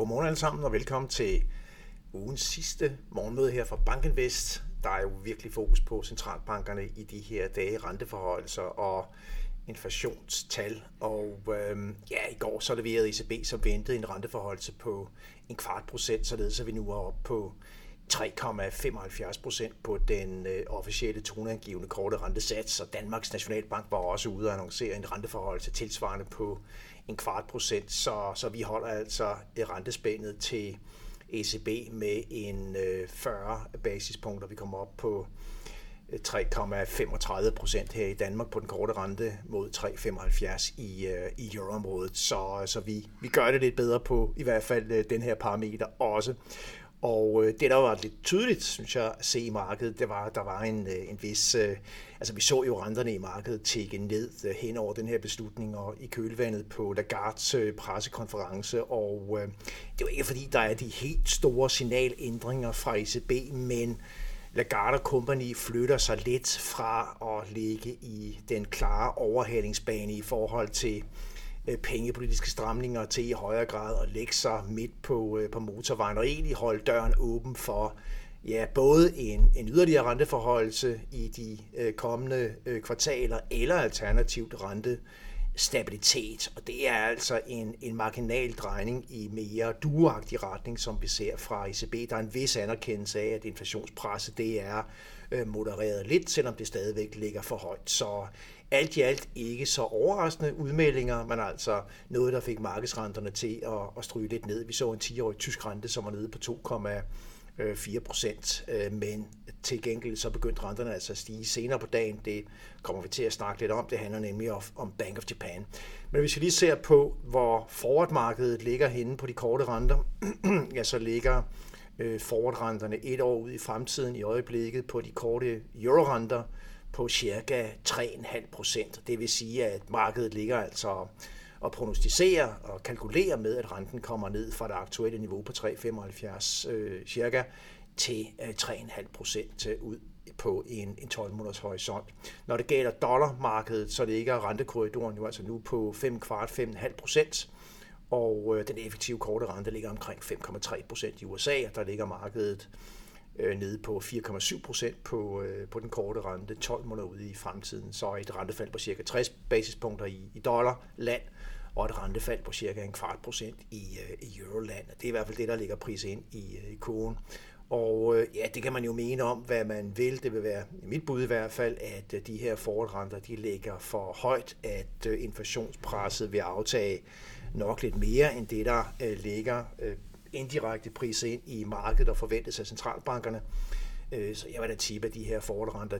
Godmorgen alle sammen og velkommen til ugens sidste morgenmøde her fra BankInvest. Der er jo virkelig fokus på centralbankerne i de her dage, renteforhøjelser og inflationstal. Og i går så leverede ECB som ventede en renteforhøjelse på 0,25%, således at vi nu er oppe på 3,75% på den officielle toneangivende korte rentesats, og Danmarks Nationalbank var også ude og annoncere en renteforhøjelse tilsvarende på 0,25%, så vi holder altså rentespændet til ECB med en 40 basispunkter. Vi kommer op på 3,35% her i Danmark på den korte rente mod 3,75 i euroområdet, så vi gør det lidt bedre på i hvert fald den her parameter også. Og det, der var lidt tydeligt, synes jeg, at se i markedet, det var, at der var en vis... vi så jo renterne i markedet tikke ned hen over den her beslutning og i kølvandet på Lagardes pressekonference. Og det er jo ikke, fordi der er de helt store signalændringer fra ECB, men Lagarde og company flytter sig lidt fra at ligge i den klare overhalingsbane i forhold til pengepolitiske stramninger til i højere grad at lægge sig midt på motorvejen og egentlig holde døren åben for både en yderligere renteforhøjelse i de kommende kvartaler eller alternativt rentestabilitet. Og det er altså en marginal drejning i mere duagtig retning, som vi ser fra ECB. Der er en vis anerkendelse af, at inflationspresset det er modereret lidt, selvom det stadigvæk ligger for højt. Så alt i alt ikke så overraskende udmeldinger, men altså noget, der fik markedsrenterne til at stryge lidt ned. Vi så en 10-årig tysk rente, som var nede på 2,4%, men til gengæld så begyndte renterne altså at stige senere på dagen. Det kommer vi til at snakke lidt om. Det handler nemlig om Bank of Japan. Men hvis vi lige ser på, hvor forward-markedet ligger henne på de korte renter, så ligger forward-renterne et år ud i fremtiden i øjeblikket på de korte euro-renter på cirka 3,5%. Det vil sige, at markedet ligger altså og prognostiserer og kalkulerer med, at renten kommer ned fra det aktuelle niveau på 3,75 cirka til 3,5% ud på en 12-måneders horisont. Når det gælder dollarmarkedet, så ligger rentekorridoren jo altså nu på 5,25-5,5%, og den effektive korte rente ligger omkring 5,3% i USA, og der ligger markedet nede på 4,7% på den korte rente 12 måneder ude i fremtiden. Så et rentefald på cirka 60 basispunkter i dollarland, og et rentefald på cirka 0,25% i euroland. Det er i hvert fald det, der ligger pris ind i kurven. Og det kan man jo mene om, hvad man vil. Det vil være, i mit bud i hvert fald, at de her forholdsrenter, de ligger for højt, at inflationspresset vil aftage nok lidt mere, end det, der ligger indirekte priser ind i markedet og forventes af centralbankerne. Så jeg vil da tippe, at de her forholdsrenter,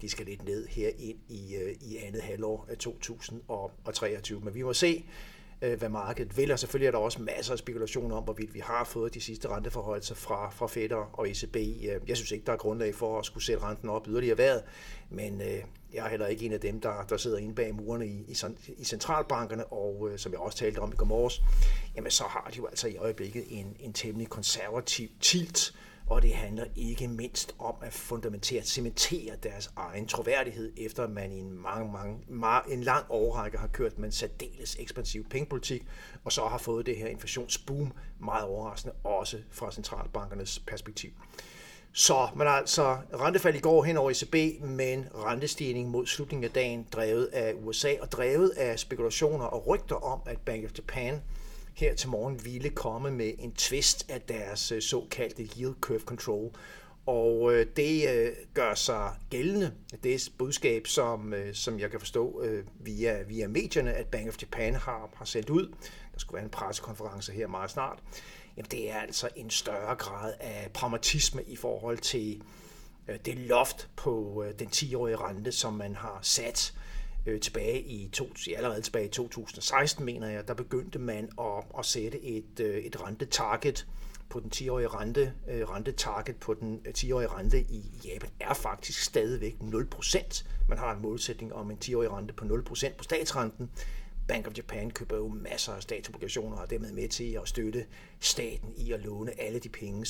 de skal lidt ned her ind i andet halvår af 2023. Men vi må se, hvad markedet vil, og selvfølgelig er der også masser af spekulationer om, hvorvidt vi har fået de sidste renteforhøjelser fra Fed og ECB. Jeg synes ikke, der er grundlag for at skulle sætte renten op yderligere vejret, men jeg er heller ikke en af dem, der sidder inde bag murene i centralbankerne, og som jeg også talte om i går morges, jamen så har de jo altså i øjeblikket en temmelig konservativ tilt, og det handler ikke mindst om at fundamentalt cementere deres egen troværdighed, efter man i en lang årrække har kørt med en særdeles ekspansiv pengepolitik, og så har fået det her inflationsboom, meget overraskende, også fra centralbankernes perspektiv. Så man har altså rentefald i går hen over ECB, men rentestigning mod slutningen af dagen, drevet af USA og drevet af spekulationer og rygter om, at Bank of Japan her til morgen ville komme med en twist af deres såkaldte yield curve control. Og det gør sig gældende. Det er budskab, som jeg kan forstå via medierne, at Bank of Japan har sendt ud. Der skulle være en pressekonference her meget snart. Jamen, det er altså en større grad af pragmatisme i forhold til det loft på den 10-årige rente, som man har sat. Allerede tilbage i 2016, mener jeg, der begyndte man at sætte et rentetarget på den 10-årige rente. Rentetarget på den 10-årige rente i Japan er faktisk stadigvæk 0%. Man har en målsætning om en 10-årig rente på 0% på statsrenten. Bank of Japan køber jo masser af statsobligationer og dermed med til at støtte staten i at låne alle de penge,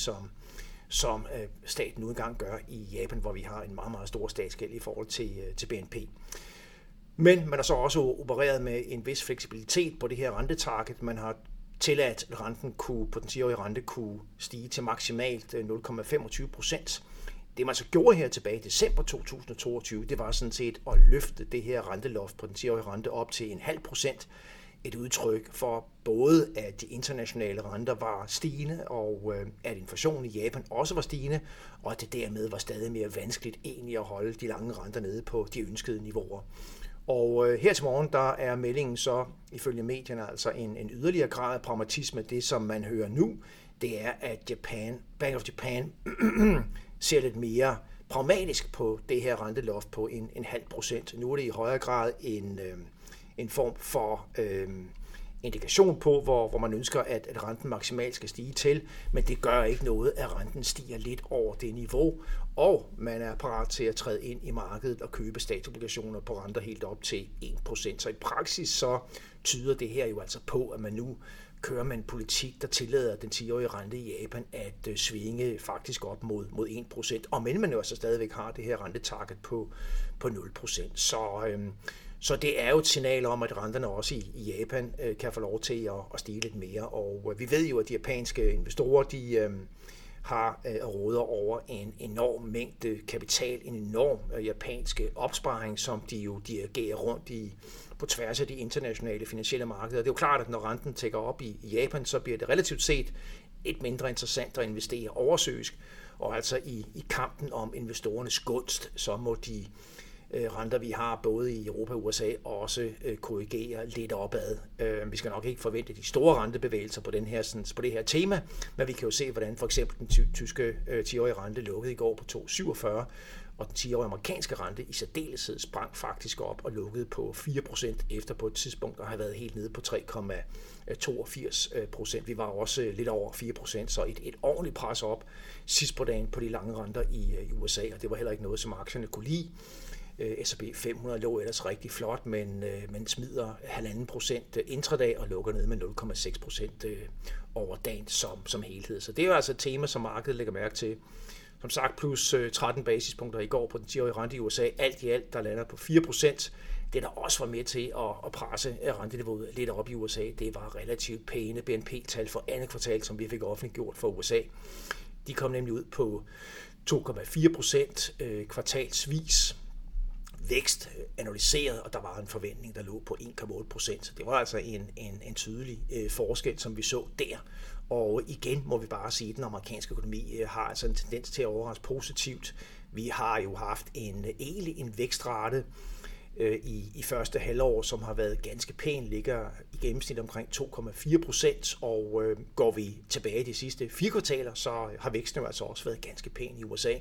som staten nu engang gør i Japan, hvor vi har en meget, meget stor statsgæld i forhold til BNP. Men man har så også opereret med en vis fleksibilitet på det her rentetarget. Man har til at renten kunne, på den 10-årige rente kunne stige til maksimalt 0,25%. Det man så gjorde her tilbage i december 2022, det var sådan set at løfte det her renteloft på den 10-årige rente op til 0,5%. Et udtryk for både, at de internationale renter var stigende, og at inflationen i Japan også var stigende, og at det dermed var stadig mere vanskeligt egentlig at holde de lange renter nede på de ønskede niveauer. Og her til morgen, der er meldingen så, ifølge medierne, altså en yderligere grad af pragmatisme. Det, som man hører nu, det er, at Bank of Japan ser lidt mere pragmatisk på det her renteloft på 0,5%. Nu er det i højere grad en form for indikation på, hvor man ønsker, at renten maksimalt skal stige til, men det gør ikke noget, at renten stiger lidt over det niveau, og man er parat til at træde ind i markedet og købe statsobligationer på renter helt op til 1%. Så i praksis så tyder det her jo altså på, at man nu kører med en politik, der tillader den 10-årige rente i Japan at svinge faktisk op mod 1%, og men man jo altså stadigvæk har det her rentetarget på 0%. Så det er jo et signal om, at renterne også i Japan kan få lov til at stige lidt mere. Og vi ved jo, at de japanske investorer, de har råder over en enorm mængde kapital, en enorm japansk opsparing, som de jo dirigerer rundt i på tværs af de internationale finansielle markeder. Det er jo klart, at når renten tækker op i Japan, så bliver det relativt set et mindre interessant at investere oversøisk. Og altså i kampen om investorernes gunst, så må de renter, vi har både i Europa og USA, også korrigerer lidt opad. Vi skal nok ikke forvente de store rentebevægelser på det her tema, men vi kan jo se, hvordan for eksempel den tyske 10-årige rente lukkede i går på 2,47, og den 10-årige amerikanske rente i særdeleshed sprang faktisk op og lukkede på 4% efter på et tidspunkt, og har været helt nede på 3,82%. Vi var også lidt over 4%, så et ordentligt pres op sidst på dagen på de lange renter i USA, og det var heller ikke noget, som aktierne kunne lide. S&P 500 lå ellers rigtig flot, men smider 1,5% intradag og lukker ned med 0,6% over dagen som helhed. Så det er jo altså et tema, som markedet lægger mærke til. Som sagt, plus 13 basispunkter i går på den 10-årige rente i USA. Alt i alt, der lander på 4%. Det, der også var med til at presse renteniveauet lidt op i USA, det var relativt pæne BNP-tal for andet kvartal, som vi fik offentliggjort for USA. De kom nemlig ud på 2,4% kvartalsvis. Vækst analyseret, og der var en forventning, der lå på 1,8%. Så det var altså en tydelig forskel, som vi så der. Og igen må vi bare sige, at den amerikanske økonomi har altså en tendens til at overraske positivt. Vi har jo haft egentlig en vækstrate i første halvår, som har været ganske pæn, ligger i gennemsnit omkring 2,4%, og går vi tilbage de sidste 4 kvartaler, så har væksten jo altså også været ganske pæn i USA.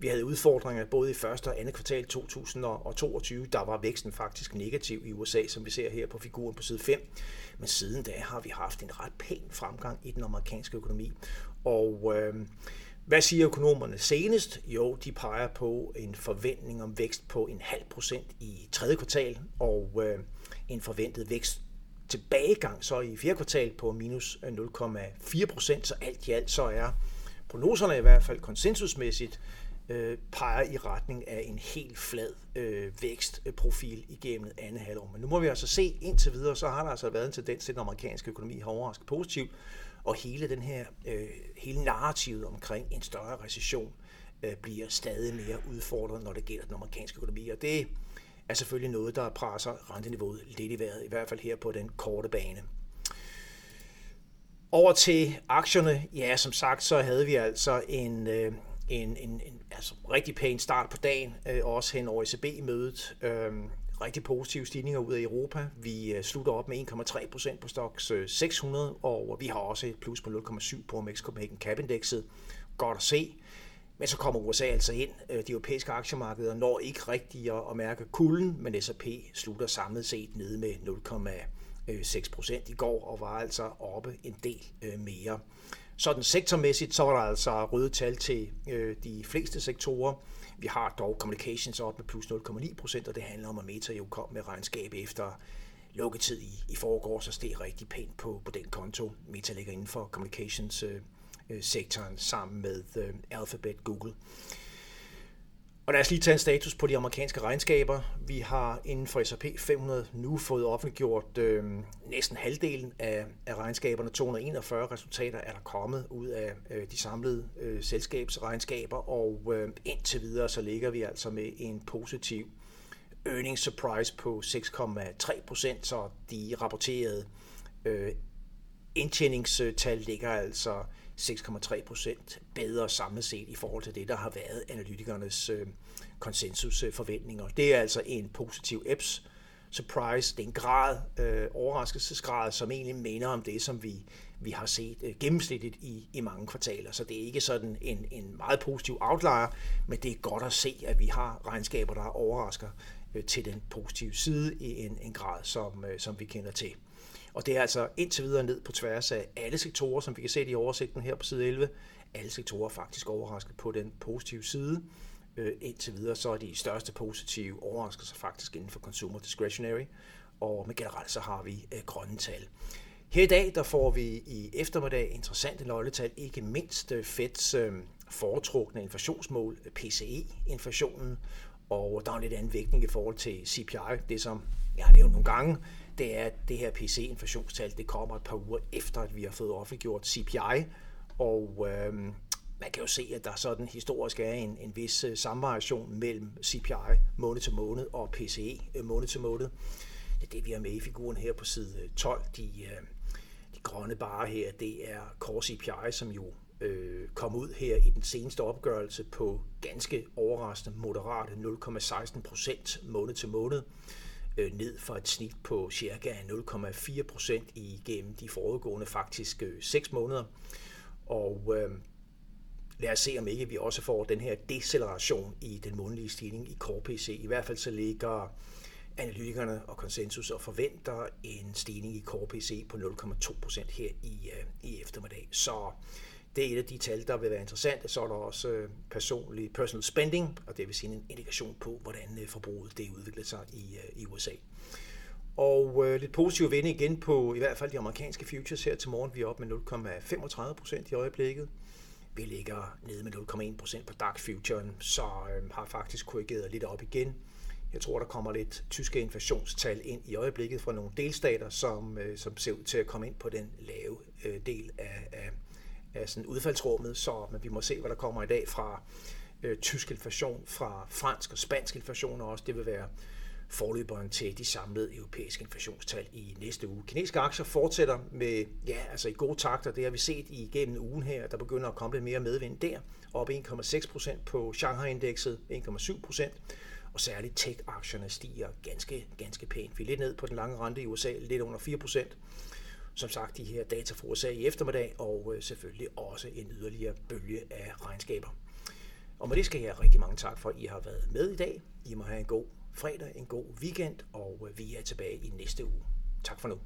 Vi havde udfordringer både i første og andet kvartal 2022. Der var væksten faktisk negativ i USA, som vi ser her på figuren på side 5. Men siden da har vi haft en ret pæn fremgang i den amerikanske økonomi. Og hvad siger økonomerne senest? Jo, de peger på en forventning om vækst på 0,5% i tredje kvartal, og en forventet vækst tilbagegang så i fjerde kvartal på minus 0,4%. Så alt i alt så er prognoserne i hvert fald konsensusmæssigt peger i retning af en helt flad vækstprofil igennem andet halvår. Men nu må vi altså se, indtil videre, så har der altså været en tendens til, den amerikanske økonomi har overrasket positivt, og hele narrativet omkring en større recession bliver stadig mere udfordret, når det gælder den amerikanske økonomi, og det er selvfølgelig noget, der presser renteniveauet lidt i vejret, i hvert fald her på den korte bane. Over til aktierne. Ja, som sagt, så havde vi altså en rigtig pæn start på dagen, også hen over ECB-mødet. Rigtig positive stigninger ud af Europa. Vi slutter op med 1,3% på Stoxx 600, og vi har også et plus på 0,7 på MX Copenhagen Cap-indekset. Godt at se. Men så kommer USA altså ind. De europæiske aktiemarkeder når ikke rigtig at mærke kulden, men S&P slutter samlet set nede med 0,6% i går, og var altså oppe en del mere. Sådan sektormæssigt, så var der altså røde tal til de fleste sektorer. Vi har dog communications op med plus 0,9%, og det handler om, at Meta jo kom med regnskab efter lukketid i forgårs, så steg rigtig pænt på den konto. Meta ligger inden for communications-sektoren sammen med Alphabet, Google. Og lad os lige tage en status på de amerikanske regnskaber. Vi har inden for S&P 500 nu fået offentliggjort næsten halvdelen af regnskaberne. 241 resultater er der kommet ud af de samlede selskabsregnskaber, og indtil videre så ligger vi altså med en positiv earnings surprise på 6,3%, så de rapporterede indtjeningstal ligger altså 6,3% bedre samlet set i forhold til det, der har været analytikernes konsensusforventninger. Det er altså en positiv EPS surprise. Det er en grad, overraskelsesgrad, som egentlig minder om det, som vi har set gennemsnitligt i mange kvartaler. Så det er ikke sådan en meget positiv outlier, men det er godt at se, at vi har regnskaber, der overrasker til den positive side i en grad, som vi kender til. Og det er altså indtil videre ned på tværs af alle sektorer, som vi kan se i oversigten her på side 11. Alle sektorer er faktisk overrasket på den positive side. Indtil videre så er de største positive overraskelser faktisk inden for consumer discretionary, og med generelt så har vi grønne tal. Her i dag der får vi i eftermiddag interessante nøgletal, ikke mindst Feds foretrukne inflationsmål, PCE-inflationen, og der er en lidt anden vægtning i forhold til CPI, det som jeg har nævnt nogle gange. Det er, at det her PCE-inflationstal, det kommer et par uger efter, at vi har fået offentliggjort CPI, og man kan jo se, at der sådan historisk er en vis samvariation mellem CPI måned til måned og PCE måned til måned. Det er det, vi har med i figuren her på side 12. De grønne barer her, det er Core CPI, som jo kom ud her i den seneste opgørelse på ganske overraskende moderate 0,16% måned til måned, ned fra et snit på ca. 0,4% igennem de foregående faktisk 6 måneder. Og lad os se, om ikke vi også får den her deceleration i den månedlige stigning i Core PCE. I hvert fald så ligger analytikerne og konsensus og forventer en stigning i Core PCE på 0,2% her i eftermiddag. Så det er et af de tal, der vil være interessant. Så er der også personal spending, og det vil sige en indikation på, hvordan forbruget det udvikler sig i USA. Og lidt positiv vending igen på i hvert fald de amerikanske futures her til morgen. Vi er oppe med 0,35% i øjeblikket. Vi ligger nede med 0,1% på DAX-futuren, så har faktisk korrigeret lidt op igen. Jeg tror, der kommer lidt tyske inflationstal ind i øjeblikket fra nogle delstater, som ser ud til at komme ind på den lave del af sådan udfaldsrummet, men vi må se, hvad der kommer i dag fra tysk inflation, fra fransk og spansk inflation også. Det vil være forløberen til de samlede europæiske inflationstal i næste uge. Kinesiske aktier fortsætter med, i gode takter. Det har vi set igennem ugen her, der begynder at komme lidt mere medvind der. Op 1,6% på Shanghai-indekset, 1,7%. Og særligt tech-aktierne stiger ganske, ganske pænt. Vi er lidt ned på den lange rente i USA, lidt under 4%. Som sagt, de her data fra USA i eftermiddag, og selvfølgelig også en yderligere bølge af regnskaber. Og med det skal jeg rigtig mange tak for, at I har været med i dag. I må have en god fredag, en god weekend, og vi er tilbage i næste uge. Tak for nu.